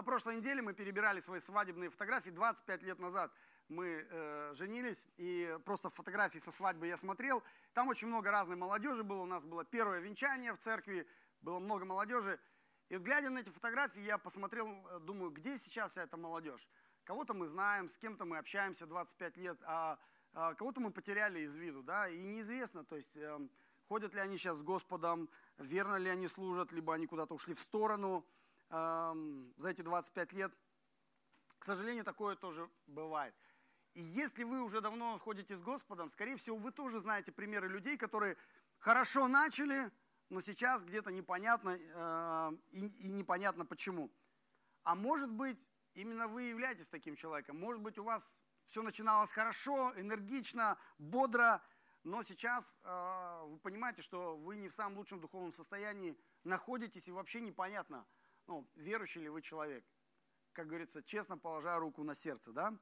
На прошлой неделе мы перебирали свои свадебные фотографии. 25 лет назад мы женились, и просто фотографии со свадьбы я смотрел. Там очень много разной молодежи было. У нас было первое венчание в церкви, было много молодежи. И глядя на эти фотографии, я посмотрел, думаю, где сейчас эта молодежь? Кого-то мы знаем, с кем-то мы общаемся 25 лет, а кого-то мы потеряли из виду, да, и неизвестно, то есть ходят ли они сейчас с Господом, верно ли они служат, либо они куда-то ушли в сторону за эти 25 лет. К сожалению, такое тоже бывает. И если вы уже давно ходите с Господом, скорее всего, вы тоже знаете примеры людей, которые хорошо начали, но сейчас где-то непонятно, и непонятно почему. А может быть, именно вы являетесь таким человеком. Может быть, у вас все начиналось хорошо, энергично, бодро, но сейчас вы понимаете, что вы не в самом лучшем духовном состоянии находитесь, и вообще непонятно, ну, верующий ли вы человек. Как говорится, честно положа руку на сердце, да?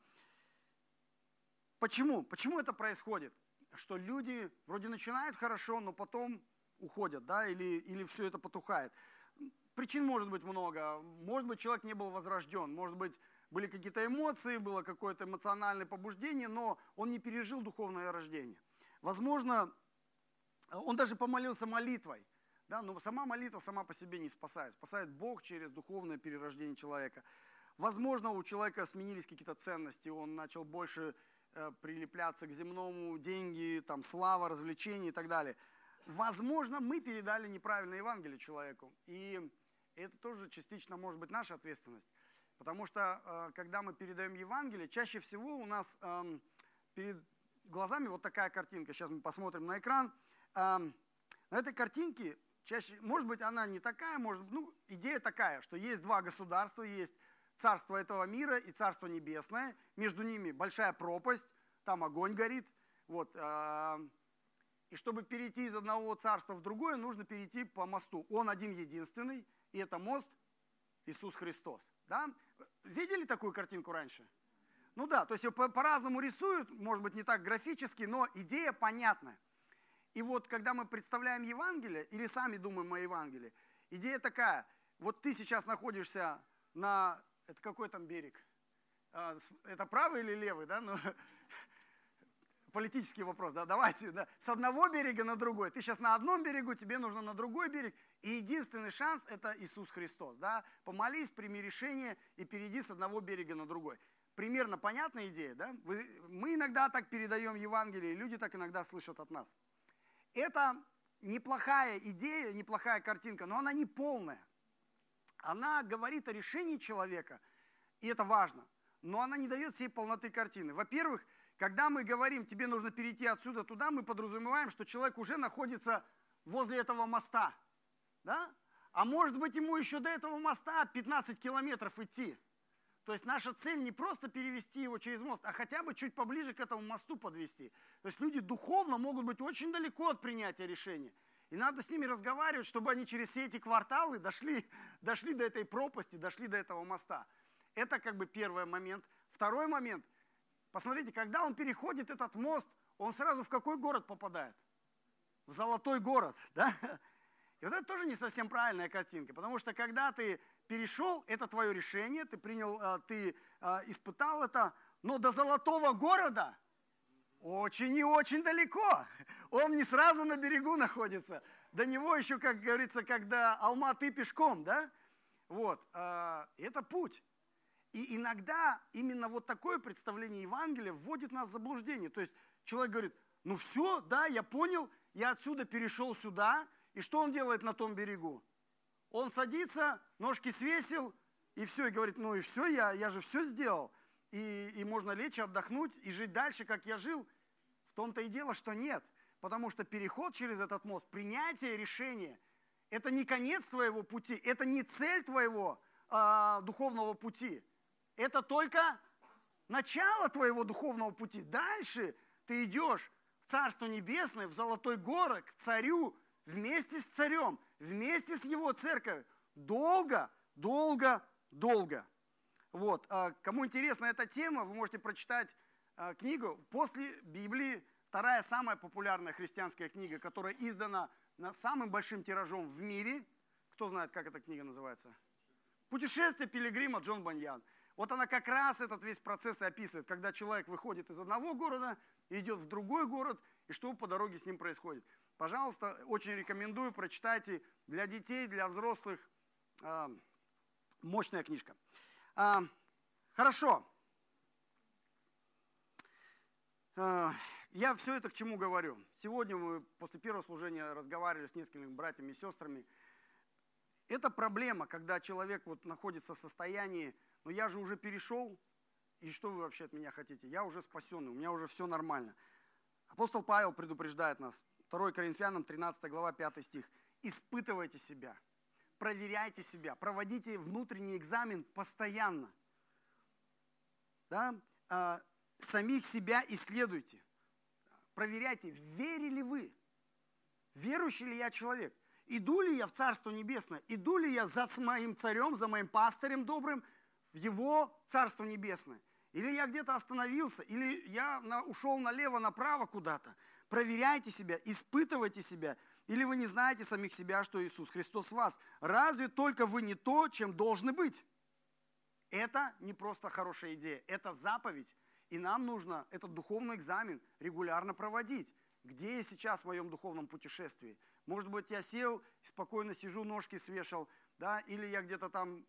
Почему? Почему это происходит? Что люди вроде начинают хорошо, но потом уходят, да, или все это потухает. Причин может быть много. Может быть, человек не был возрожден, может быть, были какие-то эмоции, было какое-то эмоциональное побуждение, но он не пережил духовное рождение. Возможно, он даже помолился молитвой, да, но сама молитва сама по себе не спасает. Спасает Бог через духовное перерождение человека. Возможно, у человека сменились какие-то ценности, он начал больше прилепляться к земному, деньги, там, слава, развлечения и так далее. Возможно, мы передали неправильное Евангелие человеку, и это тоже частично может быть наша ответственность, потому что, когда мы передаем Евангелие, чаще всего у нас перед глазами вот такая картинка, сейчас мы посмотрим на экран, на этой картинке, чаще, может быть, она не такая, может, ну, идея такая, что есть два государства, есть царство этого мира и царство небесное, между ними большая пропасть, там огонь горит, вот. И чтобы перейти из одного царства в другое, нужно перейти по мосту. Он один единственный, и это мост Иисус Христос. Да? Видели такую картинку раньше? Ну да, то есть ее по-разному рисуют, может быть, не так графически, но идея понятна. И вот когда мы представляем Евангелие, или сами думаем о Евангелии, идея такая, вот ты сейчас находишься на... Это какой там берег? Это правый или левый, да? Ну... Политический вопрос, да, давайте, да, с одного берега на другой. Ты сейчас на одном берегу, тебе нужно на другой берег. И единственный шанс – это Иисус Христос, да. Помолись, прими решение и перейди с одного берега на другой. Примерно понятная идея, да? Мы иногда так передаем Евангелие, люди так иногда слышат от нас. Это неплохая идея, неплохая картинка, но она не полная. Она говорит о решении человека, и это важно, но она не дает всей полноты картины. Во-первых, когда мы говорим, тебе нужно перейти отсюда туда, мы подразумеваем, что человек уже находится возле этого моста. Да? А может быть, ему еще до этого моста 15 километров идти. То есть наша цель не просто перевести его через мост, а хотя бы чуть поближе к этому мосту подвести. То есть люди духовно могут быть очень далеко от принятия решения. И надо с ними разговаривать, чтобы они через все эти кварталы дошли до этой пропасти, дошли до этого моста. Это как бы первый момент. Второй момент. Посмотрите, когда он переходит этот мост, он сразу в какой город попадает? В золотой город, да? И вот это тоже не совсем правильная картинка, потому что когда ты перешел, это твое решение, ты принял, ты испытал это, но до золотого города очень и очень далеко. Он не сразу на берегу находится. До него еще, как говорится, как до Алматы пешком, да? Вот, это путь. И иногда именно вот такое представление Евангелия вводит нас в заблуждение. То есть человек говорит, ну все, да, я понял, я отсюда перешел сюда. И что он делает на том берегу? Он садится, ножки свесил, и все, и говорит, ну и все, я же все сделал. И можно лечь, отдохнуть, и жить дальше, как я жил. В том-то и дело, что нет. Потому что переход через этот мост, принятие решения, это не конец твоего пути, это не цель твоего духовного пути. Это только начало твоего духовного пути. Дальше ты идешь в Царство Небесное, в Золотой Город, к Царю, вместе с Царем, вместе с Его Церковью. Долго, долго, долго. Вот. Кому интересна эта тема, вы можете прочитать книгу. После Библии вторая самая популярная христианская книга, которая издана самым большим тиражом в мире. Кто знает, как эта книга называется? «Путешествие пилигрима» Джон Баньян. Вот она как раз этот весь процесс и описывает, когда человек выходит из одного города и идет в другой город, и что по дороге с ним происходит. Пожалуйста, очень рекомендую, прочитайте, для детей, для взрослых, мощная книжка. Хорошо. Я все это к чему говорю. Сегодня мы после первого служения разговаривали с несколькими братьями и сестрами. Это проблема, когда человек вот находится в состоянии, но я же уже перешел, и что вы вообще от меня хотите? Я уже спасенный, у меня уже все нормально. Апостол Павел предупреждает нас. 2 Коринфянам, 13 глава, 5 стих. Испытывайте себя, проверяйте себя, проводите внутренний экзамен постоянно. Да? Самих себя исследуйте. Проверяйте, верили ли вы, верующий ли я человек, иду ли я в Царство Небесное, иду ли я за моим царем, за моим пастырем добрым в его Царство Небесное. Или я где-то остановился, или я ушел налево, направо куда-то. Проверяйте себя, испытывайте себя. Или вы не знаете самих себя, что Иисус Христос в вас. Разве только вы не то, чем должны быть? Это не просто хорошая идея, это заповедь. И нам нужно этот духовный экзамен регулярно проводить. Где я сейчас в моем духовном путешествии? Может быть, я сел, спокойно сижу, ножки свешал, да? Или я где-то там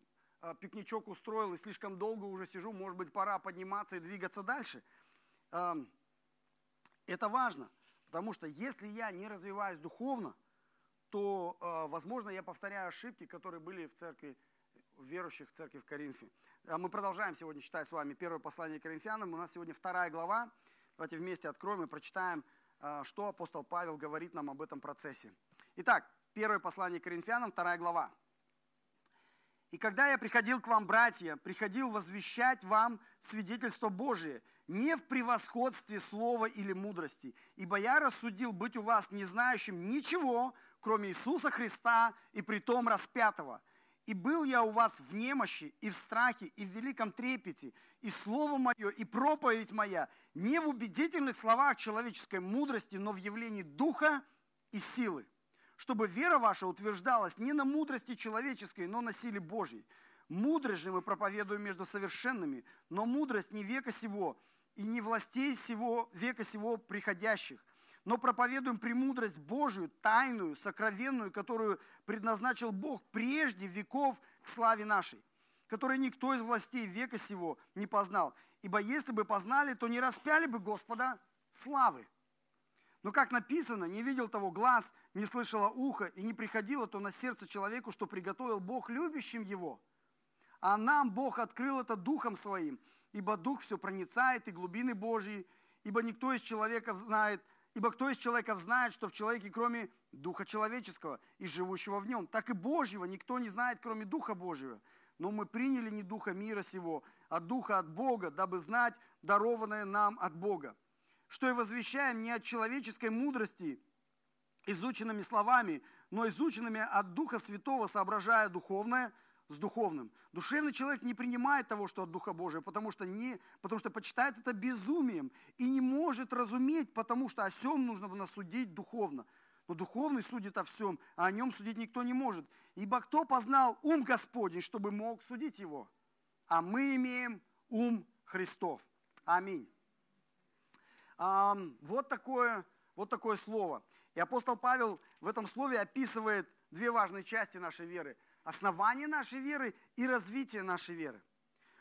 пикничок устроил и слишком долго уже сижу, может быть, пора подниматься и двигаться дальше. Это важно, потому что если я не развиваюсь духовно, то, возможно, я повторяю ошибки, которые были в церкви, верующих в церкви в Коринфе. Мы продолжаем сегодня читать с вами первое послание Коринфянам. У нас сегодня 2 глава. Давайте вместе откроем и прочитаем, что апостол Павел говорит нам об этом процессе. Итак, первое послание Коринфянам, 2 глава. «И когда я приходил к вам, братья, приходил возвещать вам свидетельство Божие, не в превосходстве слова или мудрости, ибо я рассудил быть у вас не знающим ничего, кроме Иисуса Христа и притом распятого. И был я у вас в немощи, и в страхе, и в великом трепете, и слово мое, и проповедь моя, не в убедительных словах человеческой мудрости, но в явлении духа и силы, чтобы вера ваша утверждалась не на мудрости человеческой, но на силе Божьей. Мудрость же мы проповедуем между совершенными, но мудрость не века сего и не властей сего, века сего приходящих, но проповедуем премудрость Божию, тайную, сокровенную, которую предназначил Бог прежде веков к славе нашей, которой никто из властей века сего не познал. Ибо если бы познали, то не распяли бы Господа славы. Но как написано, не видел того глаз, не слышало ухо, и не приходило то на сердце человеку, что приготовил Бог любящим его. А нам Бог открыл это духом своим, ибо дух все проницает, и глубины Божьи, ибо кто из человеков знает, что в человеке, кроме духа человеческого и живущего в нем, так и Божьего никто не знает, кроме духа Божьего. Но мы приняли не духа мира сего, а духа от Бога, дабы знать дарованное нам от Бога. Что и возвещаем не от человеческой мудрости, изученными словами, но изученными от Духа Святого, соображая духовное с духовным. Душевный человек не принимает того, что от Духа Божия, потому что почитает это безумием и не может разуметь, потому что о сем нужно бы судить духовно. Но духовный судит о всем, а о нем судить никто не может. Ибо кто познал ум Господень, чтобы мог судить его? А мы имеем ум Христов. Аминь. Вот такое слово. И апостол Павел в этом слове описывает две важные части нашей веры. Основание нашей веры и развитие нашей веры.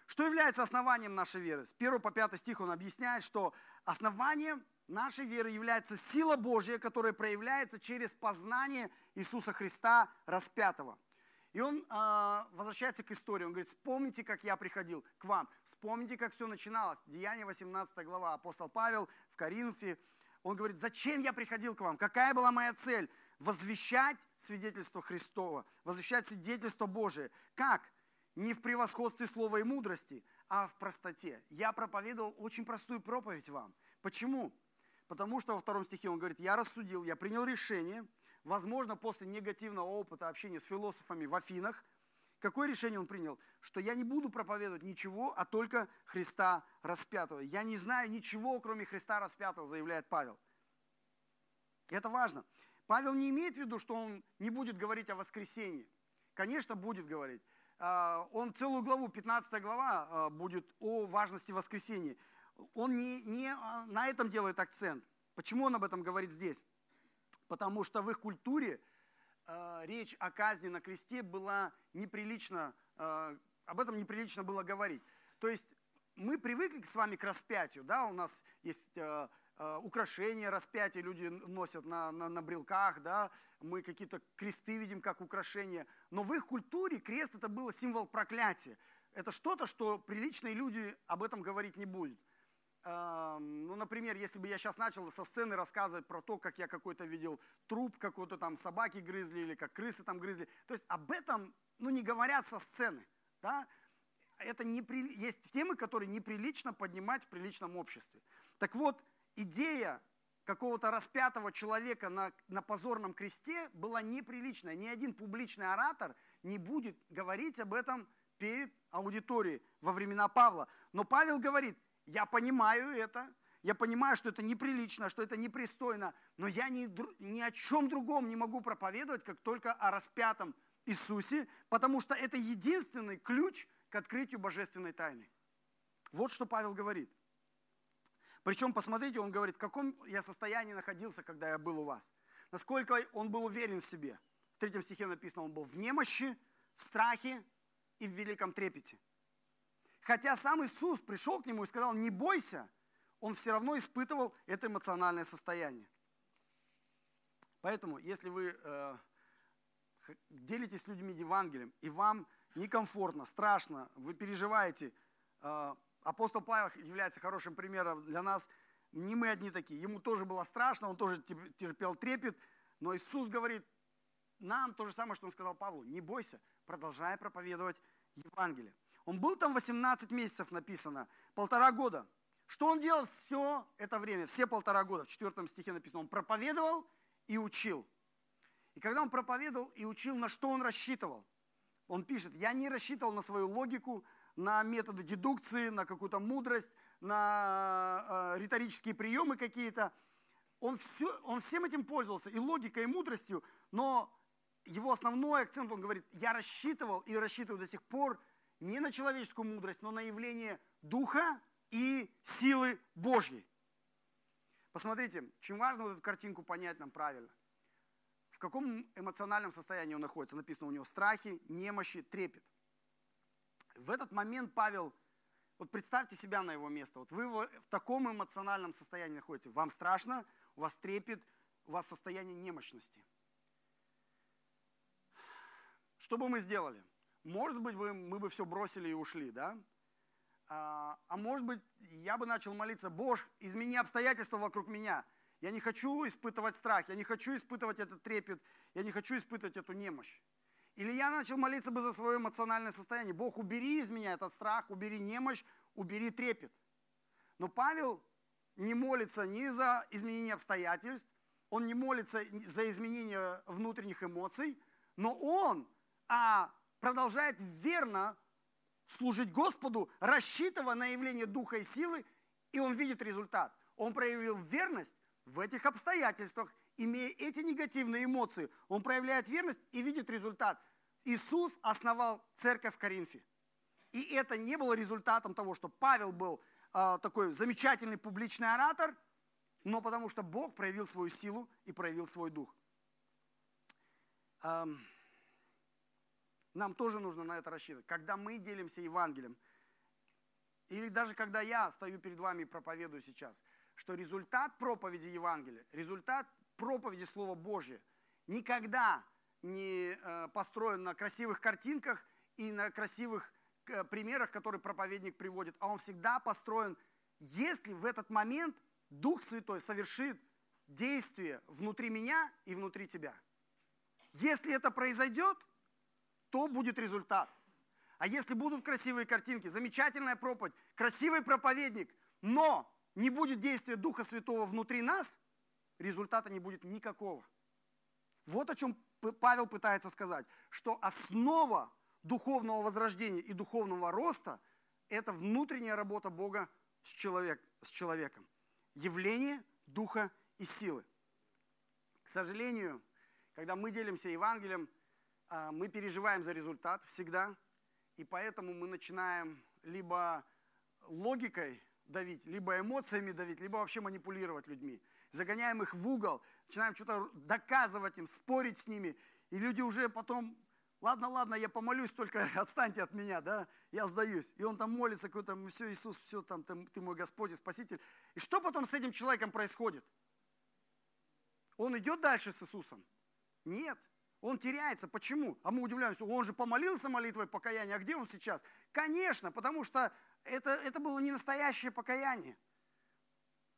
Что является основанием нашей веры? С 1 по 5 стих он объясняет, что основанием нашей веры является сила Божья, которая проявляется через познание Иисуса Христа распятого. И он возвращается к истории. Он говорит, вспомните, как я приходил к вам. Вспомните, как все начиналось. Деяния 18 глава. Апостол Павел в Коринфе. Он говорит, зачем я приходил к вам? Какая была моя цель? Возвещать свидетельство Христово. Возвещать свидетельство Божие. Как? Не в превосходстве слова и мудрости, а в простоте. Я проповедовал очень простую проповедь вам. Почему? Потому что во 2 стихе он говорит, я рассудил, я принял решение. Возможно, после негативного опыта общения с философами в Афинах, какое решение он принял? Что я не буду проповедовать ничего, а только Христа распятого. Я не знаю ничего, кроме Христа распятого, заявляет Павел. Это важно. Павел не имеет в виду, что он не будет говорить о воскресении. Конечно, будет говорить. он целую главу, 15 глава будет о важности воскресения. Он не на этом делает акцент. Почему он об этом говорит здесь? Потому что в их культуре речь о казни на кресте была неприлично, об этом неприлично было говорить. То есть мы привыкли с вами к распятию, да, у нас есть украшения распятия, люди носят на брелках, да, мы какие-то кресты видим как украшения, но в их культуре крест это был символ проклятия. Это что-то, что приличные люди об этом говорить не будут. Ну, например, если бы я сейчас начал со сцены рассказывать про то, как я какой-то видел труп, какой-то там собаки грызли или как крысы там грызли, то есть об этом, ну, не говорят со сцены, да, это есть темы, которые неприлично поднимать в приличном обществе. Так вот, идея какого-то распятого человека на позорном кресте была неприличная. Ни один публичный оратор не будет говорить об этом перед аудиторией во времена Павла. Но Павел говорит, я понимаю это, я понимаю, что это неприлично, что это непристойно, но я ни о чем другом не могу проповедовать, как только о распятом Иисусе, потому что это единственный ключ к открытию божественной тайны. Вот что Павел говорит. Причем, посмотрите, он говорит, в каком я состоянии находился, когда я был у вас. Насколько он был уверен в себе. В 3 стихе написано, он был в немощи, в страхе и в великом трепете. Хотя сам Иисус пришел к нему и сказал, не бойся, он все равно испытывал это эмоциональное состояние. Поэтому, если вы делитесь с людьми Евангелием, и вам некомфортно, страшно, вы переживаете, апостол Павел является хорошим примером для нас. Не мы одни такие. Ему тоже было страшно, он тоже терпел трепет. Но Иисус говорит нам то же самое, что он сказал Павлу. Не бойся, продолжай проповедовать Евангелие. Он был там 18 месяцев, написано, 1,5 года. Что он делал все это время, все 1,5 года? В 4 стихе написано, он проповедовал и учил. И когда он проповедовал и учил, на что он рассчитывал? Он пишет, я не рассчитывал на свою логику, на методы дедукции, на какую-то мудрость, на риторические приемы какие-то. Он всем этим пользовался, и логикой, и мудростью, но его основной акцент, он говорит, я рассчитывал и рассчитываю до сих пор не на человеческую мудрость, но на явление духа и силы Божьей. Посмотрите, очень важно вот эту картинку понять нам правильно. В каком эмоциональном состоянии он находится? Написано у него страхи, немощи, трепет. В этот момент Павел, вот представьте себя на его место, вот вы в таком эмоциональном состоянии находитесь, вам страшно, у вас трепет, у вас состояние немощности. Что бы мы сделали? Может быть, мы бы все бросили и ушли, да? А может быть, я бы начал молиться, Боже, измени обстоятельства вокруг меня. Я не хочу испытывать страх, я не хочу испытывать этот трепет, я не хочу испытывать эту немощь. Или я начал молиться бы за свое эмоциональное состояние. Бог, убери из меня этот страх, убери немощь, убери трепет. Но Павел не молится ни за изменение обстоятельств, он не молится за изменение внутренних эмоций, но он продолжает верно служить Господу, рассчитывая на явление духа и силы, и он видит результат. Он проявил верность в этих обстоятельствах, имея эти негативные эмоции, он проявляет верность и видит результат. Иисус основал церковь в Коринфе. И это не было результатом того, что Павел был такой замечательный публичный оратор, но потому что Бог проявил свою силу и проявил свой дух. Нам тоже нужно на это рассчитывать. Когда мы делимся Евангелием, или даже когда я стою перед вами и проповедую сейчас, что результат проповеди Евангелия, результат проповеди Слова Божьего никогда не построен на красивых картинках и на красивых примерах, которые проповедник приводит, а он всегда построен, если в этот момент Дух Святой совершит действие внутри меня и внутри тебя. Если это произойдет, то будет результат. А если будут красивые картинки, замечательная проповедь, красивый проповедник, но не будет действия Духа Святого внутри нас, результата не будет никакого. Вот о чем Павел пытается сказать, что основа духовного возрождения и духовного роста – это внутренняя работа Бога с человеком. Явление духа и силы. К сожалению, когда мы делимся Евангелием, мы переживаем за результат всегда. И поэтому мы начинаем либо логикой давить, либо эмоциями давить, либо вообще манипулировать людьми. Загоняем их в угол, начинаем что-то доказывать им, спорить с ними. И люди уже потом, ладно, я помолюсь, только отстаньте от меня, да, я сдаюсь. И он там молится, какой-то, все, Иисус, все, там, ты мой Господь и Спаситель. И что потом с этим человеком происходит? Он идет дальше с Иисусом? Нет. Он теряется. Почему? А мы удивляемся, он же помолился молитвой покаяния, а где он сейчас? Конечно, потому что это было не настоящее покаяние.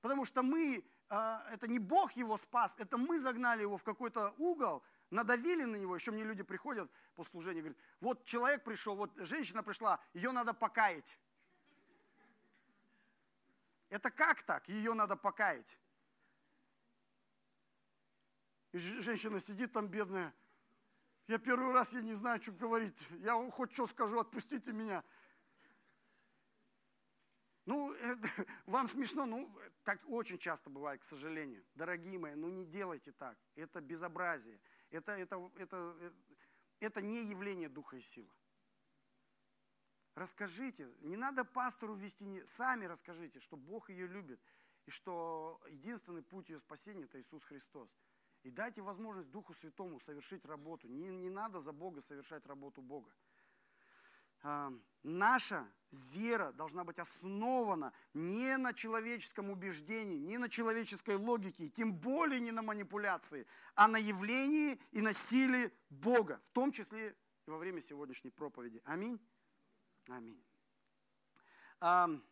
Потому что мы, это не Бог его спас, это мы загнали его в какой-то угол, надавили на него. Еще мне люди приходят по служению, говорят, вот человек пришел, вот женщина пришла, ее надо покаять. Это как так? Ее надо покаять. И женщина сидит там бедная. Я первый раз, я не знаю, что говорить. Я хоть что скажу, отпустите меня. Ну, вам смешно, ну, так очень часто бывает, к сожалению. Дорогие мои, ну не делайте так. Это безобразие. Это не явление духа и силы. Расскажите, не надо пастору вести, сами расскажите, что Бог ее любит, и что единственный путь ее спасения – это Иисус Христос. И дайте возможность Духу Святому совершить работу. Не надо за Бога совершать работу Бога. Наша вера должна быть основана не на человеческом убеждении, не на человеческой логике, тем более не на манипуляции, а на явлении и на силе Бога, в том числе и во время сегодняшней проповеди. Аминь. Аминь.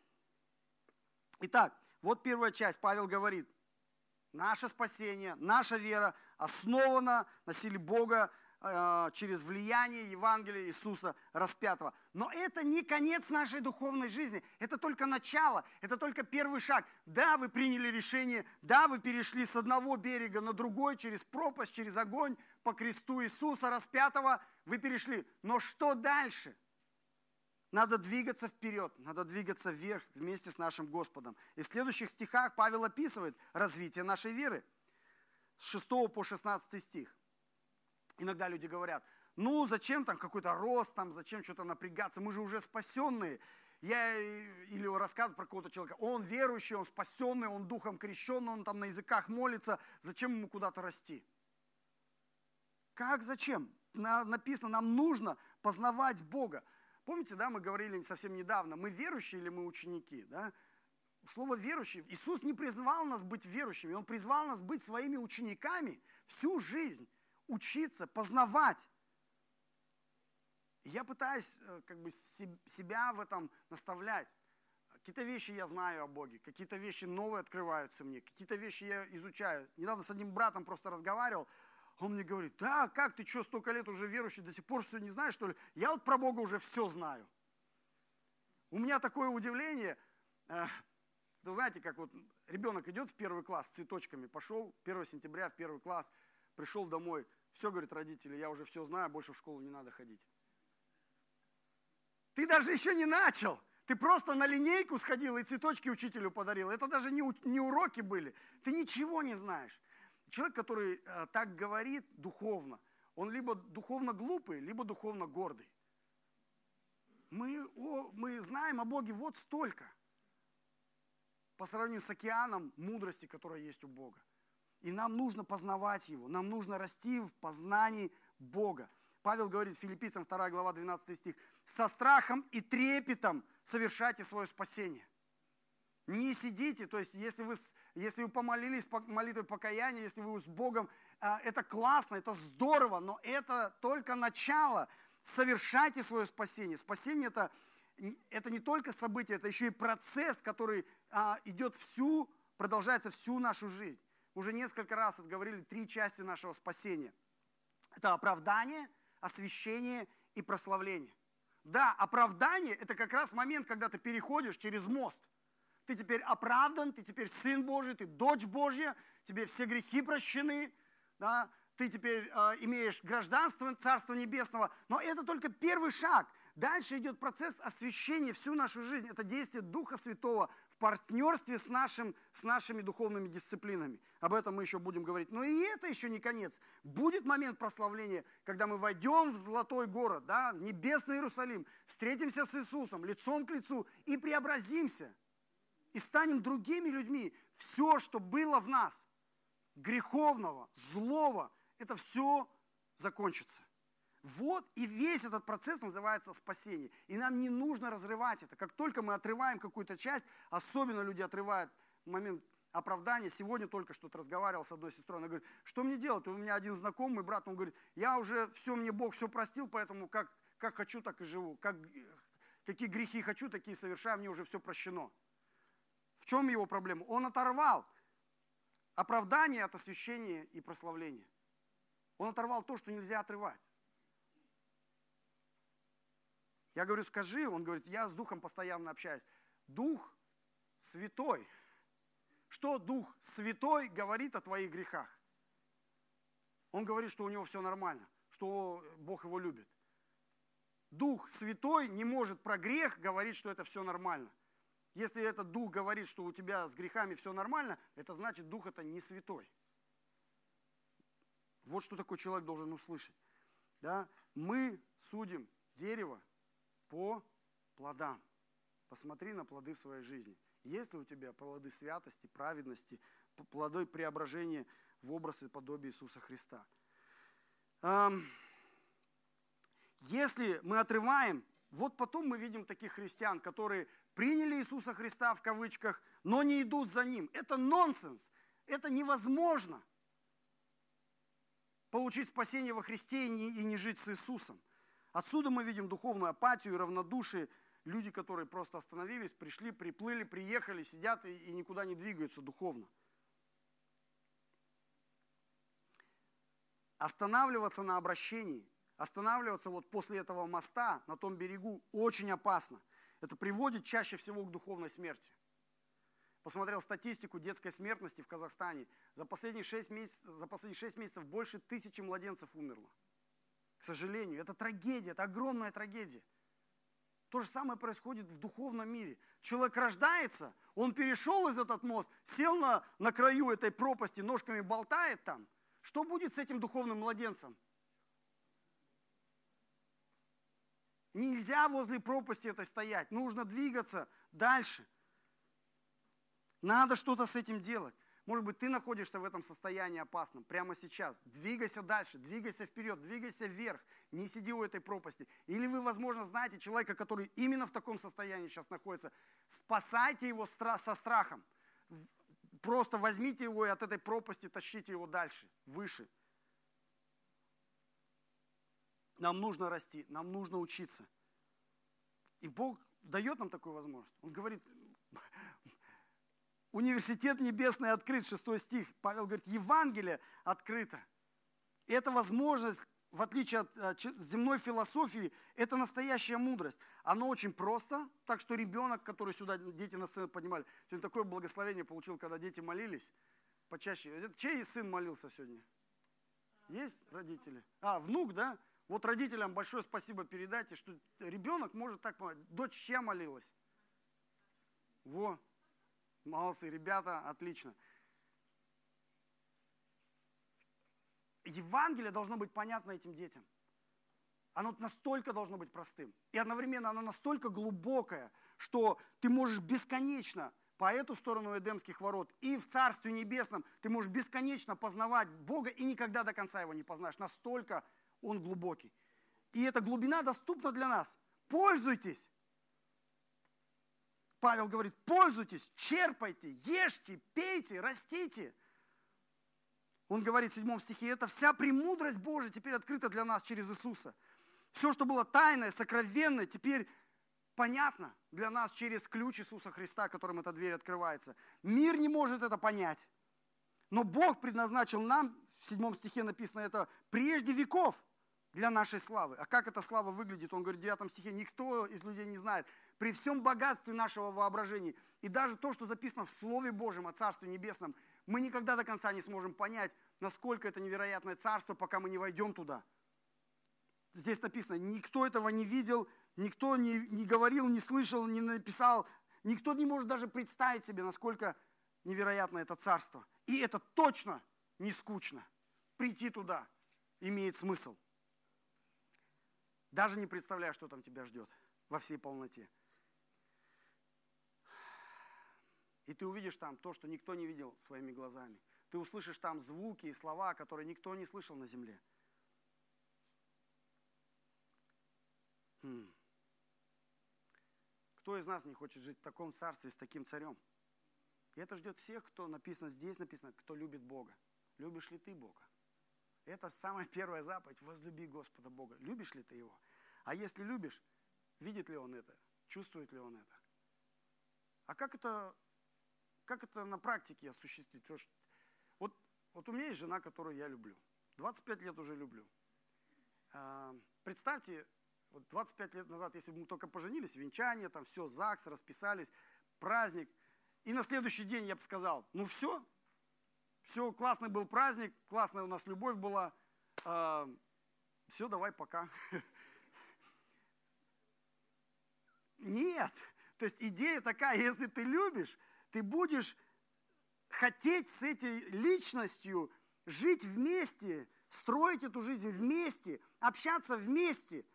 Итак, вот первая часть. Павел говорит, наше спасение, наша вера основана на силе Бога, через влияние Евангелия Иисуса распятого. Но это не конец нашей духовной жизни, это только начало, это только первый шаг. Да, вы приняли решение, да, вы перешли с одного берега на другой, через пропасть, через огонь, по кресту Иисуса распятого вы перешли. Но что дальше? Надо двигаться вперед, надо двигаться вверх вместе с нашим Господом. И в следующих стихах Павел описывает развитие нашей веры. С 6 по 16 стих. Иногда люди говорят, ну зачем там какой-то рост, там, зачем что-то напрягаться, мы же уже спасенные. Или рассказываю про какого-то человека, он верующий, он спасенный, он духом крещенный, он там на языках молится, зачем ему куда-то расти? Как зачем? Написано, нам нужно познавать Бога. Помните, да, мы говорили совсем недавно, мы верующие или мы ученики, да? Слово верующий, Иисус не призвал нас быть верующими, Он призвал нас быть своими учениками всю жизнь. Учиться, познавать. Я пытаюсь как бы себя в этом наставлять. Какие-то вещи я знаю о Боге, какие-то вещи новые открываются мне, какие-то вещи я изучаю. Недавно с одним братом просто разговаривал, он мне говорит, да, как ты что, столько лет уже верующий, до сих пор все не знаешь, что ли? Я вот про Бога уже все знаю. У меня такое удивление, да знаете, как вот ребенок идет в первый класс с цветочками, пошел 1 сентября в первый класс, пришел домой, все, говорит, родители, я уже все знаю, больше в школу не надо ходить. Ты даже еще не начал. Ты просто на линейку сходил и цветочки учителю подарил. Это даже не уроки были. Ты ничего не знаешь. Человек, который так говорит духовно, он либо духовно глупый, либо духовно гордый. Мы знаем о Боге вот столько. По сравнению с океаном мудрости, которая есть у Бога. И нам нужно познавать Его, нам нужно расти в познании Бога. Павел говорит Филиппийцам 2 глава 12 стих, «Со страхом и трепетом совершайте свое спасение». Не сидите, то есть если вы помолились молитвой покаяния, если вы с Богом, это классно, это здорово, но это только начало. Совершайте свое спасение. Спасение это не только событие, это еще и процесс, который продолжается всю нашу жизнь. Уже несколько раз отговорили 3 части нашего спасения. Это оправдание, освящение и прославление. Да, оправдание – это как раз момент, когда ты переходишь через мост. Ты теперь оправдан, ты теперь Сын Божий, ты дочь Божья, тебе все грехи прощены, да? Ты теперь имеешь гражданство Царства Небесного. Но это только первый шаг. Дальше идет процесс освящения всю нашу жизнь. Это действие Духа Святого в партнерстве с нашими духовными дисциплинами. Об этом мы еще будем говорить. Но и это еще не конец. Будет момент прославления, когда мы войдем в Золотой город, да, в Небесный Иерусалим, встретимся с Иисусом лицом к лицу и преобразимся. И станем другими людьми. Все, что было в нас, греховного, злого, это все закончится. Вот и весь этот процесс называется спасение. И нам не нужно разрывать это. Как только мы отрываем какую-то часть, особенно люди отрывают момент оправдания. Сегодня только что-то разговаривал с одной сестрой. Она говорит, что мне делать? У меня один знакомый брат, он говорит, я уже все, мне Бог все простил, поэтому как хочу, так и живу. Какие грехи хочу, такие совершаю, мне уже все прощено. В чем его проблема? Он оторвал оправдание от освящения и прославления. Он оторвал то, что нельзя отрывать. Я говорю, скажи, он говорит, я с Духом постоянно общаюсь. Дух Святой. Что Дух Святой говорит о твоих грехах? Он говорит, что у него все нормально, что Бог его любит. Дух Святой не может про грех говорить, что это все нормально. Если этот Дух говорит, что у тебя с грехами все нормально, это значит, Дух это не Святой. Вот что такой человек должен услышать. Да? Мы судим дерево по плодам. Посмотри на плоды в своей жизни. Есть ли у тебя плоды святости, праведности, плоды преображения в образ и подобие Иисуса Христа? Если мы отрываем, вот потом мы видим таких христиан, которые приняли Иисуса Христа в кавычках, но не идут за Ним. Это нонсенс, это невозможно получить спасение во Христе и не жить с Иисусом. Отсюда мы видим духовную апатию и равнодушие. Люди, которые просто остановились, пришли, приплыли, приехали, сидят и никуда не двигаются духовно. Останавливаться на обращении, останавливаться вот после этого моста на том берегу очень опасно. Это приводит чаще всего к духовной смерти. Посмотрел статистику детской смертности в Казахстане. За последние 6 месяцев больше 1000 младенцев умерло. К сожалению, это трагедия, это огромная трагедия. То же самое происходит в духовном мире. Человек рождается, он перешел из этот мост, сел на краю этой пропасти, ножками болтает там. Что будет с этим духовным младенцем? Нельзя возле пропасти этой стоять, нужно двигаться дальше. Надо что-то с этим делать. Может быть, ты находишься в этом состоянии опасном прямо сейчас. Двигайся дальше, двигайся вперед, двигайся вверх. Не сиди у этой пропасти. Или вы, возможно, знаете человека, который именно в таком состоянии сейчас находится. Спасайте его со страхом. Просто возьмите его и от этой пропасти тащите его дальше, выше. Нам нужно расти, нам нужно учиться. И Бог дает нам такую возможность. Он говорит... Университет небесный открыт, 6 стих. Павел говорит, Евангелие открыто. И эта возможность, в отличие от земной философии, это настоящая мудрость. Оно очень просто, так что ребенок, который сюда дети на сцену поднимали, сегодня такое благословение получил, когда дети молились почаще. Чей сын молился сегодня? Есть родители? Внук, да? Вот родителям большое спасибо передайте, что ребенок может так молиться. Дочь чья молилась? Во. Молодцы, ребята, отлично. Евангелие должно быть понятно этим детям. Оно настолько должно быть простым. И одновременно оно настолько глубокое, что ты можешь бесконечно по эту сторону Эдемских ворот и в Царстве Небесном ты можешь бесконечно познавать Бога и никогда до конца Его не познаешь. Настолько Он глубокий. И эта глубина доступна для нас. Пользуйтесь! Павел говорит, пользуйтесь, черпайте, ешьте, пейте, растите. Он говорит в 7 стихе, это вся премудрость Божия теперь открыта для нас через Иисуса. Все, что было тайное, сокровенное, теперь понятно для нас через ключ Иисуса Христа, которым эта дверь открывается. Мир не может это понять. Но Бог предназначил нам, в 7 стихе написано это, прежде веков для нашей славы. А как эта слава выглядит? Он говорит в 9 стихе, никто из людей не знает. При всем богатстве нашего воображения и даже то, что записано в Слове Божьем о Царстве Небесном, мы никогда до конца не сможем понять, насколько это невероятное царство, пока мы не войдем туда. Здесь написано, никто этого не видел, никто не говорил, не слышал, не написал. Никто не может даже представить себе, насколько невероятно это царство. И это точно не скучно. Прийти туда имеет смысл. Даже не представляя, что там тебя ждет во всей полноте. И ты увидишь там то, что никто не видел своими глазами. Ты услышишь там звуки и слова, которые никто не слышал на земле. Кто из нас не хочет жить в таком царстве с таким царем? И это ждет всех, кто написано здесь, написано, кто любит Бога. Любишь ли ты Бога? Это самая первая заповедь. Возлюби Господа Бога. Любишь ли ты Его? А если любишь, видит ли Он это? Чувствует ли Он это? А как это на практике осуществить? Вот у меня есть жена, которую я люблю. 25 лет уже люблю. Представьте, вот 25 лет назад, если бы мы только поженились, венчание, там все, ЗАГС, расписались, праздник. И на следующий день я бы сказал, ну все, классный был праздник, классная у нас любовь была, все, давай, пока. Нет, то есть идея такая, если ты любишь, ты будешь хотеть с этой личностью жить вместе, строить эту жизнь вместе, общаться вместе.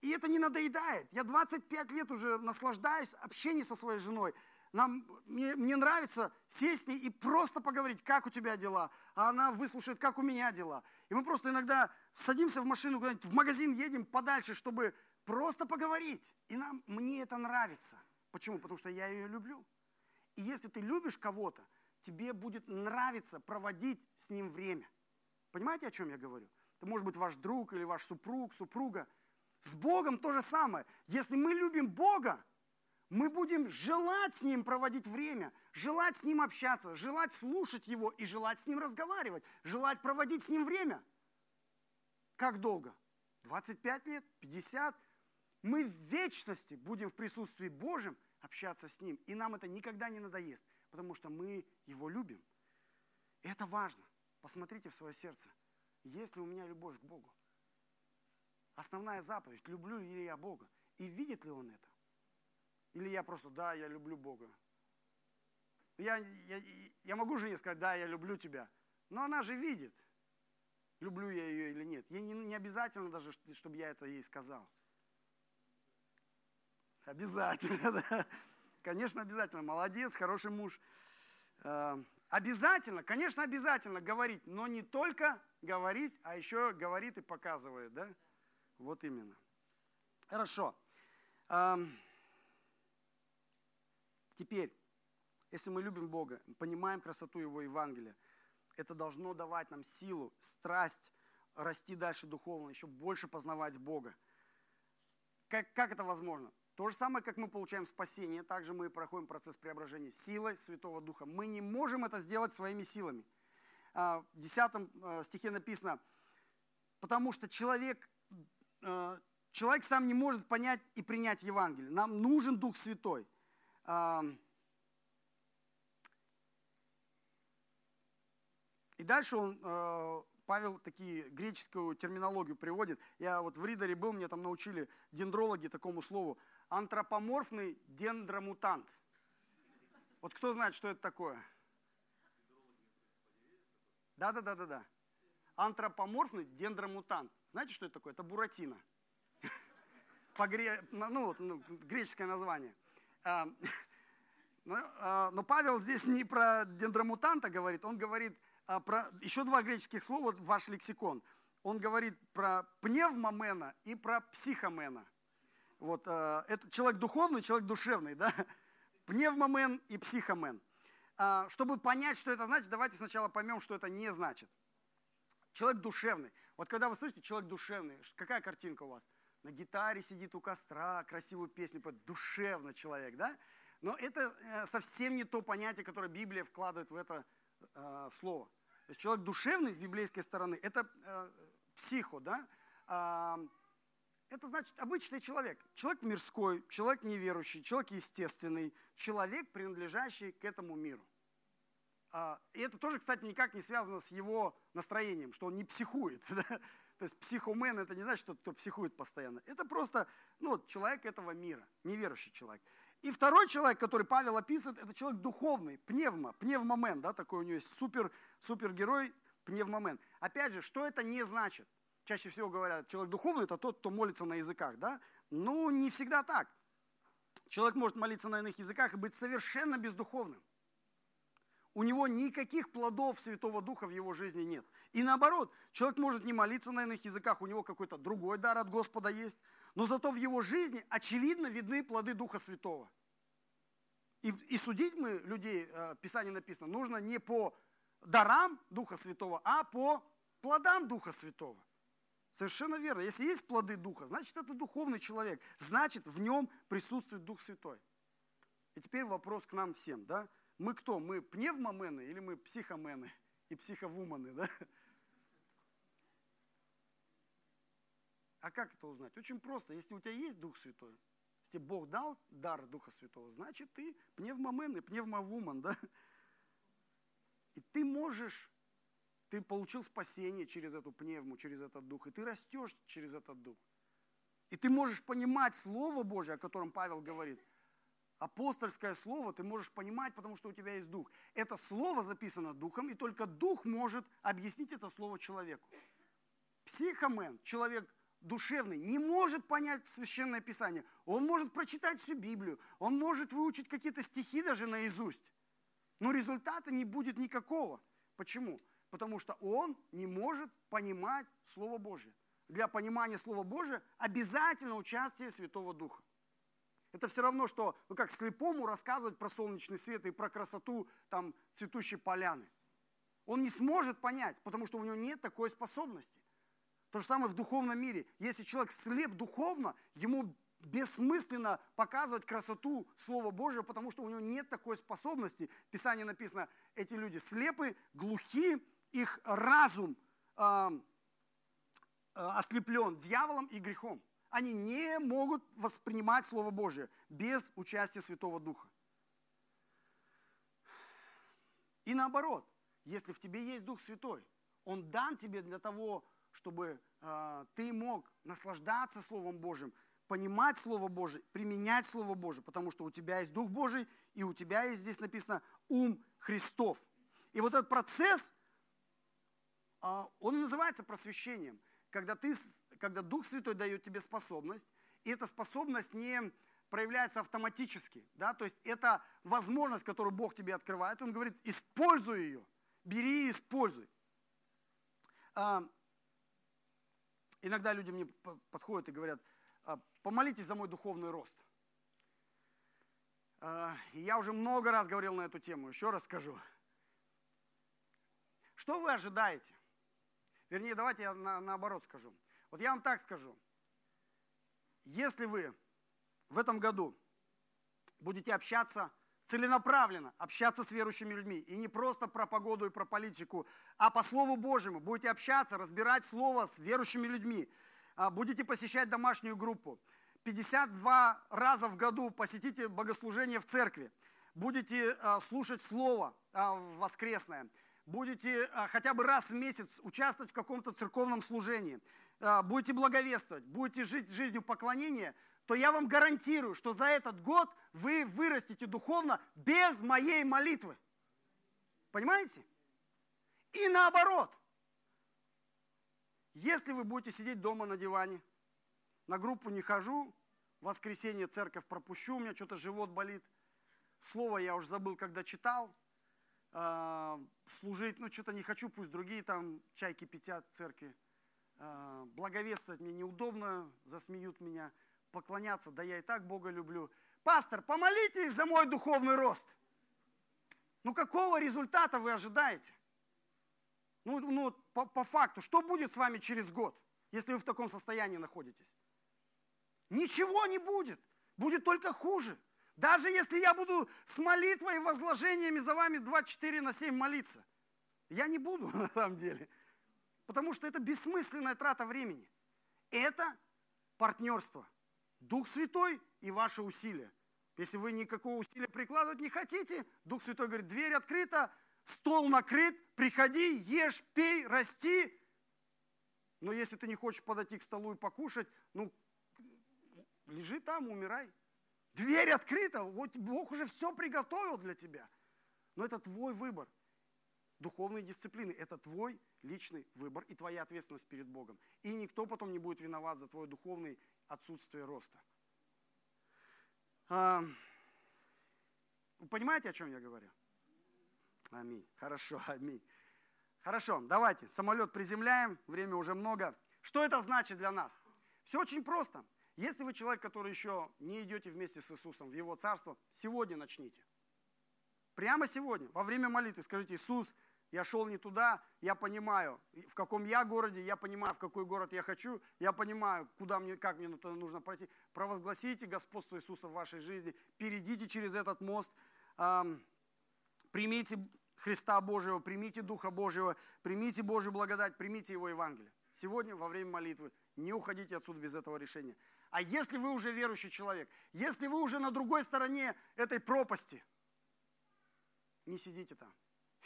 И это не надоедает. Я 25 лет уже наслаждаюсь общением со своей женой. Мне нравится сесть с ней и просто поговорить, как у тебя дела. А она выслушает, как у меня дела. И мы просто иногда садимся в машину, куда-нибудь в магазин едем подальше, чтобы просто поговорить. И мне это нравится. Почему? Потому что я ее люблю. И если ты любишь кого-то, тебе будет нравиться проводить с ним время. Понимаете, о чем я говорю? Это может быть ваш друг или ваш супруг, супруга. С Богом то же самое. Если мы любим Бога, мы будем желать с Ним проводить время, желать с Ним общаться, желать слушать Его и желать с Ним разговаривать, желать проводить с Ним время. Как долго? 25 лет, 50. Мы в вечности будем в присутствии Божьем общаться с Ним. И нам это никогда не надоест, потому что мы Его любим. И это важно. Посмотрите в свое сердце. Есть ли у меня любовь к Богу? Основная заповедь, люблю ли я Бога? И видит ли Он это? Или я просто, да, я люблю Бога. Я могу жене сказать, да, я люблю тебя. Но она же видит, люблю я ее или нет. Ей не обязательно даже, чтобы я это ей сказал. Обязательно, да. Конечно, обязательно. Молодец, хороший муж. Обязательно, конечно, обязательно говорить. Но не только говорить, а еще говорит и показывает, да? Вот именно. Хорошо. Теперь, если мы любим Бога, понимаем красоту Его Евангелия, это должно давать нам силу, страсть, расти дальше духовно, еще больше познавать Бога. Как это возможно? То же самое, как мы получаем спасение, также мы проходим процесс преображения силой Святого Духа. Мы не можем это сделать своими силами. В 10 стихе написано, потому что человек сам не может понять и принять Евангелие. Нам нужен Дух Святой. И дальше Павел такие греческую терминологию приводит. Я вот в Ридере был, меня там научили дендрологи такому слову. Антропоморфный дендромутант. Вот кто знает, что это такое? Да. Антропоморфный дендромутант. Знаете, что это такое? Это буратино. Греческое название. Но Павел здесь не про дендромутанта говорит, он говорит про еще два греческих слова, ваш лексикон. Он говорит про пневмомэна и про психомэна. Вот, это человек духовный, человек душевный, да? Пневмомен и психомен. Чтобы понять, что это значит, давайте сначала поймем, что это не значит. Человек душевный. Вот когда вы слышите «человек душевный», какая картинка у вас? На гитаре сидит у костра, красивую песню поет. Душевный человек, да? Но это совсем не то понятие, которое Библия вкладывает в это слово. То есть человек душевный с библейской стороны – это психо, да? Это значит обычный человек. Человек мирской, человек неверующий, человек естественный, человек, принадлежащий к этому миру. И это тоже, кстати, никак не связано с его настроением, что он не психует. Да? То есть психомен — это не значит, что кто психует постоянно. Это просто человек этого мира, неверующий человек. И второй человек, который Павел описывает, это человек духовный, пневмомен, да, такой у него есть супергерой, пневмомен. Опять же, что это не значит? Чаще всего говорят, человек духовный — это тот, кто молится на языках, да? Ну, не всегда так. Человек может молиться на иных языках и быть совершенно бездуховным. У него никаких плодов Святого Духа в его жизни нет. И наоборот, человек может не молиться на иных языках, у него какой-то другой дар от Господа есть, но зато в его жизни очевидно видны плоды Духа Святого. И судить мы людей, в Писании написано, нужно не по дарам Духа Святого, а по плодам Духа Святого. Совершенно верно. Если есть плоды Духа, значит, это духовный человек. Значит, в нем присутствует Дух Святой. И теперь вопрос к нам всем, да? Мы кто? Мы пневмомены или мы психомены и психовумены, да? А как это узнать? Очень просто. Если у тебя есть Дух Святой, если Бог дал дар Духа Святого, значит, ты пневмомен и пневмовумен, да? И ты можешь... Ты получил спасение через эту пневму, через этот дух, и ты растешь через этот дух. И ты можешь понимать Слово Божие, о котором Павел говорит. Апостольское Слово ты можешь понимать, потому что у тебя есть дух. Это Слово записано духом, и только дух может объяснить это Слово человеку. Психомен, человек душевный, не может понять Священное Писание. Он может прочитать всю Библию, он может выучить какие-то стихи даже наизусть. Но результата не будет никакого. Почему? Потому что он не может понимать Слово Божие. Для понимания Слова Божия обязательно участие Святого Духа. Это все равно, что, как слепому рассказывать про солнечный свет и про красоту там, цветущей поляны. Он не сможет понять, потому что у него нет такой способности. То же самое в духовном мире. Если человек слеп духовно, ему бессмысленно показывать красоту Слова Божия, потому что у него нет такой способности. В Писании написано, эти люди слепы, глухи, их разум ослеплен дьяволом и грехом. Они не могут воспринимать Слово Божие без участия Святого Духа. И наоборот, если в тебе есть Дух Святой, Он дан тебе для того, чтобы ты мог наслаждаться Словом Божьим, понимать Слово Божие, применять Слово Божие, потому что у тебя есть Дух Божий, и у тебя есть, здесь написано, ум Христов. И вот этот процесс, он называется просвещением, когда Дух Святой дает тебе способность, и эта способность не проявляется автоматически, да, то есть это возможность, которую Бог тебе открывает, Он говорит, используй ее, бери и используй. Иногда люди мне подходят и говорят, помолитесь за мой духовный рост. Я уже много раз говорил на эту тему, еще раз скажу. Что вы ожидаете? Вернее, давайте я наоборот скажу. Вот я вам так скажу. Если вы в этом году будете общаться целенаправленно, общаться с верующими людьми, и не просто про погоду и про политику, а по Слову Божьему будете общаться, разбирать Слово с верующими людьми, будете посещать домашнюю группу, 52 раза в году посетите богослужение в церкви, будете слушать Слово воскресное, будете хотя бы раз в месяц участвовать в каком-то церковном служении, будете благовествовать, будете жить жизнью поклонения, то я вам гарантирую, что за этот год вы вырастете духовно без моей молитвы. Понимаете? И наоборот. Если вы будете сидеть дома на диване, на группу не хожу, в воскресенье церковь пропущу, у меня что-то живот болит, слово я уже забыл, когда читал, служить, что-то не хочу, пусть другие там чай кипятят в церкви, благовествовать мне неудобно, засмеют меня, поклоняться, да я и так Бога люблю. Пастор, помолитесь за мой духовный рост. Какого результата вы ожидаете? По факту, что будет с вами через год, если вы в таком состоянии находитесь? Ничего не будет, будет только хуже. Даже если я буду с молитвой и возложениями за вами 24/7 молиться, я не буду на самом деле, потому что это бессмысленная трата времени. Это партнерство, Дух Святой и ваши усилия. Если вы никакого усилия прикладывать не хотите, Дух Святой говорит, дверь открыта, стол накрыт, приходи, ешь, пей, расти. Но если ты не хочешь подойти к столу и покушать, ну, лежи там, умирай. Дверь открыта, вот Бог уже все приготовил для тебя. Но это твой выбор. Духовные дисциплины – это твой личный выбор и твоя ответственность перед Богом. И никто потом не будет виноват за твое духовное отсутствие роста. Вы понимаете, о чем я говорю? Аминь. Хорошо, аминь. Хорошо, давайте, самолет приземляем, время уже много. Что это значит для нас? Все очень просто. Если вы человек, который еще не идете вместе с Иисусом в Его Царство, сегодня начните. Прямо сегодня, во время молитвы скажите: Иисус, я шел не туда, я понимаю, в каком я городе, я понимаю, в какой город я хочу, я понимаю, куда мне, как мне нужно пройти. Провозгласите господство Иисуса в вашей жизни, перейдите через этот мост, примите Христа Божьего, примите Духа Божьего, примите Божью благодать, примите Его Евангелие. Сегодня во время молитвы не уходите отсюда без этого решения. А если вы уже верующий человек, если вы уже на другой стороне этой пропасти, не сидите там.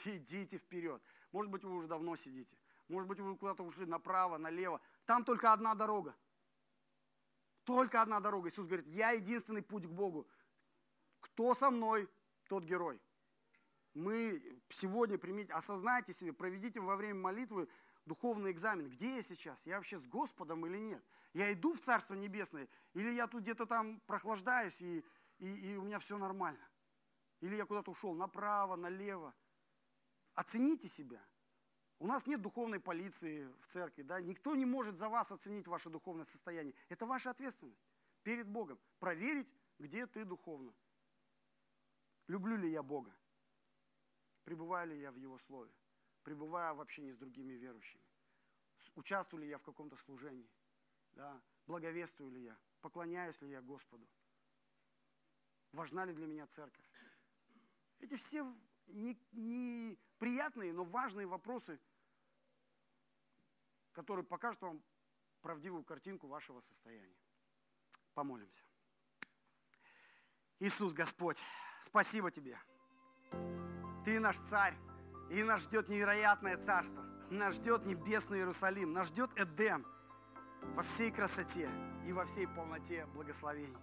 Идите вперед. Может быть, вы уже давно сидите. Может быть, вы куда-то ушли направо, налево. Там только одна дорога. Только одна дорога. Иисус говорит: я единственный путь к Богу. Кто со мной, тот герой. Мы сегодня примите, осознайте себе, проведите во время молитвы духовный экзамен. Где я сейчас? Я вообще с Господом или нет? Я иду в Царство Небесное? Или я тут где-то там прохлаждаюсь, и у меня все нормально? Или я куда-то ушел направо, налево? Оцените себя. У нас нет духовной полиции в церкви, да? Никто не может за вас оценить ваше духовное состояние. Это ваша ответственность перед Богом. Проверить, где ты духовно. Люблю ли я Бога? Пребываю ли я в Его Слове? Пребываю в общении с другими верующими? Участвую ли я в каком-то служении? Да? Благовествую ли я? Поклоняюсь ли я Господу? Важна ли для меня церковь? Эти все неприятные, но важные вопросы, которые покажут вам правдивую картинку вашего состояния. Помолимся. Иисус Господь, спасибо Тебе. Ты наш Царь, и нас ждет невероятное Царство. Нас ждет небесный Иерусалим, нас ждет Эдем во всей красоте и во всей полноте благословений.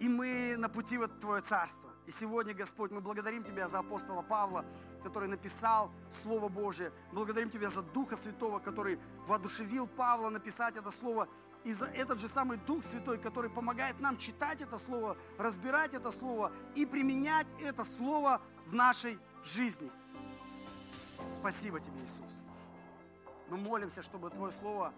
И мы на пути в это Твое Царство. И сегодня, Господь, мы благодарим Тебя за апостола Павла, который написал Слово Божие. Благодарим Тебя за Духа Святого, который воодушевил Павла написать это Слово. И за этот же самый Дух Святой, который помогает нам читать это Слово, разбирать это Слово и применять это Слово в нашей жизни. Спасибо Тебе, Иисус. Мы молимся, чтобы Твое Слово,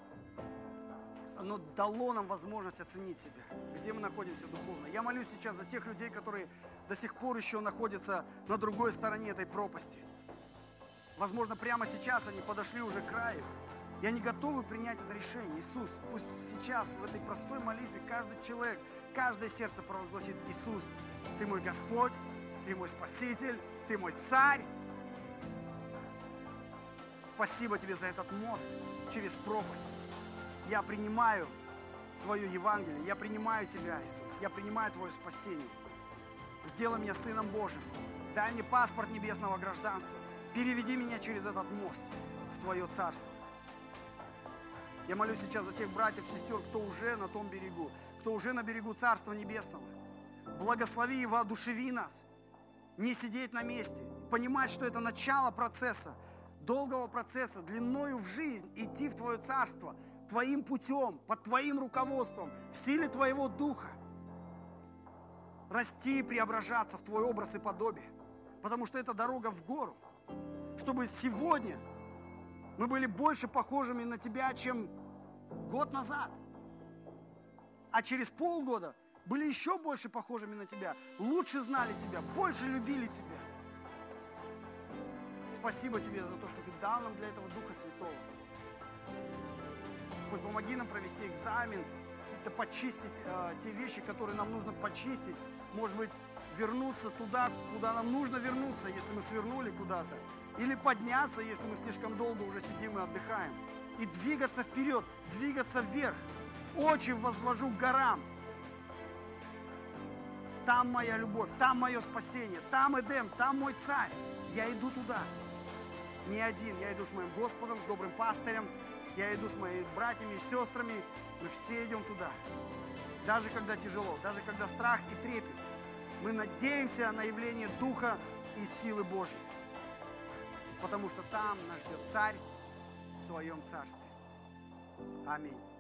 оно дало нам возможность оценить себя, где мы находимся духовно. Я молюсь сейчас за тех людей, которые до сих пор еще находятся на другой стороне этой пропасти. Возможно, прямо сейчас они подошли уже к краю. И они готовы принять это решение. Иисус, пусть сейчас в этой простой молитве каждый человек, каждое сердце провозгласит: Иисус, Ты мой Господь, Ты мой Спаситель, Ты мой Царь. Спасибо Тебе за этот мост через пропасть. Я принимаю Твое Евангелие, я принимаю Тебя, Иисус, я принимаю Твое спасение. Сделай меня Сыном Божьим, дай мне паспорт небесного гражданства, переведи меня через этот мост в Твое Царство. Я молюсь сейчас за тех братьев, сестер, кто уже на том берегу, кто уже на берегу Царства Небесного. Благослови и воодушеви нас, не сидеть на месте, понимать, что это начало процесса, долгого процесса, длиною в жизнь, идти в Твое Царство, Твоим путем, под Твоим руководством, в силе Твоего Духа. Расти и преображаться в Твой образ и подобие, потому что это дорога в гору. Чтобы сегодня мы были больше похожими на Тебя, чем год назад. А через полгода были еще больше похожими на Тебя, лучше знали Тебя, больше любили Тебя. Спасибо Тебе за то, что Ты дал нам для этого Духа Святого. Господь, помоги нам провести экзамен, почистить те вещи, которые нам нужно почистить. Может быть, вернуться туда, куда нам нужно вернуться, если мы свернули куда-то. Или подняться, если мы слишком долго уже сидим и отдыхаем. И двигаться вперед, двигаться вверх. Очи возвожу к горам. Там моя любовь, там мое спасение, там Эдем, там мой Царь. Я иду туда. Не один, я иду с моим Господом, с добрым пастырем. Я иду с моими братьями и сестрами, мы все идем туда. Даже когда тяжело, даже когда страх и трепет, мы надеемся на явление Духа и силы Божьей. Потому что там нас ждет Царь в своем Царстве. Аминь.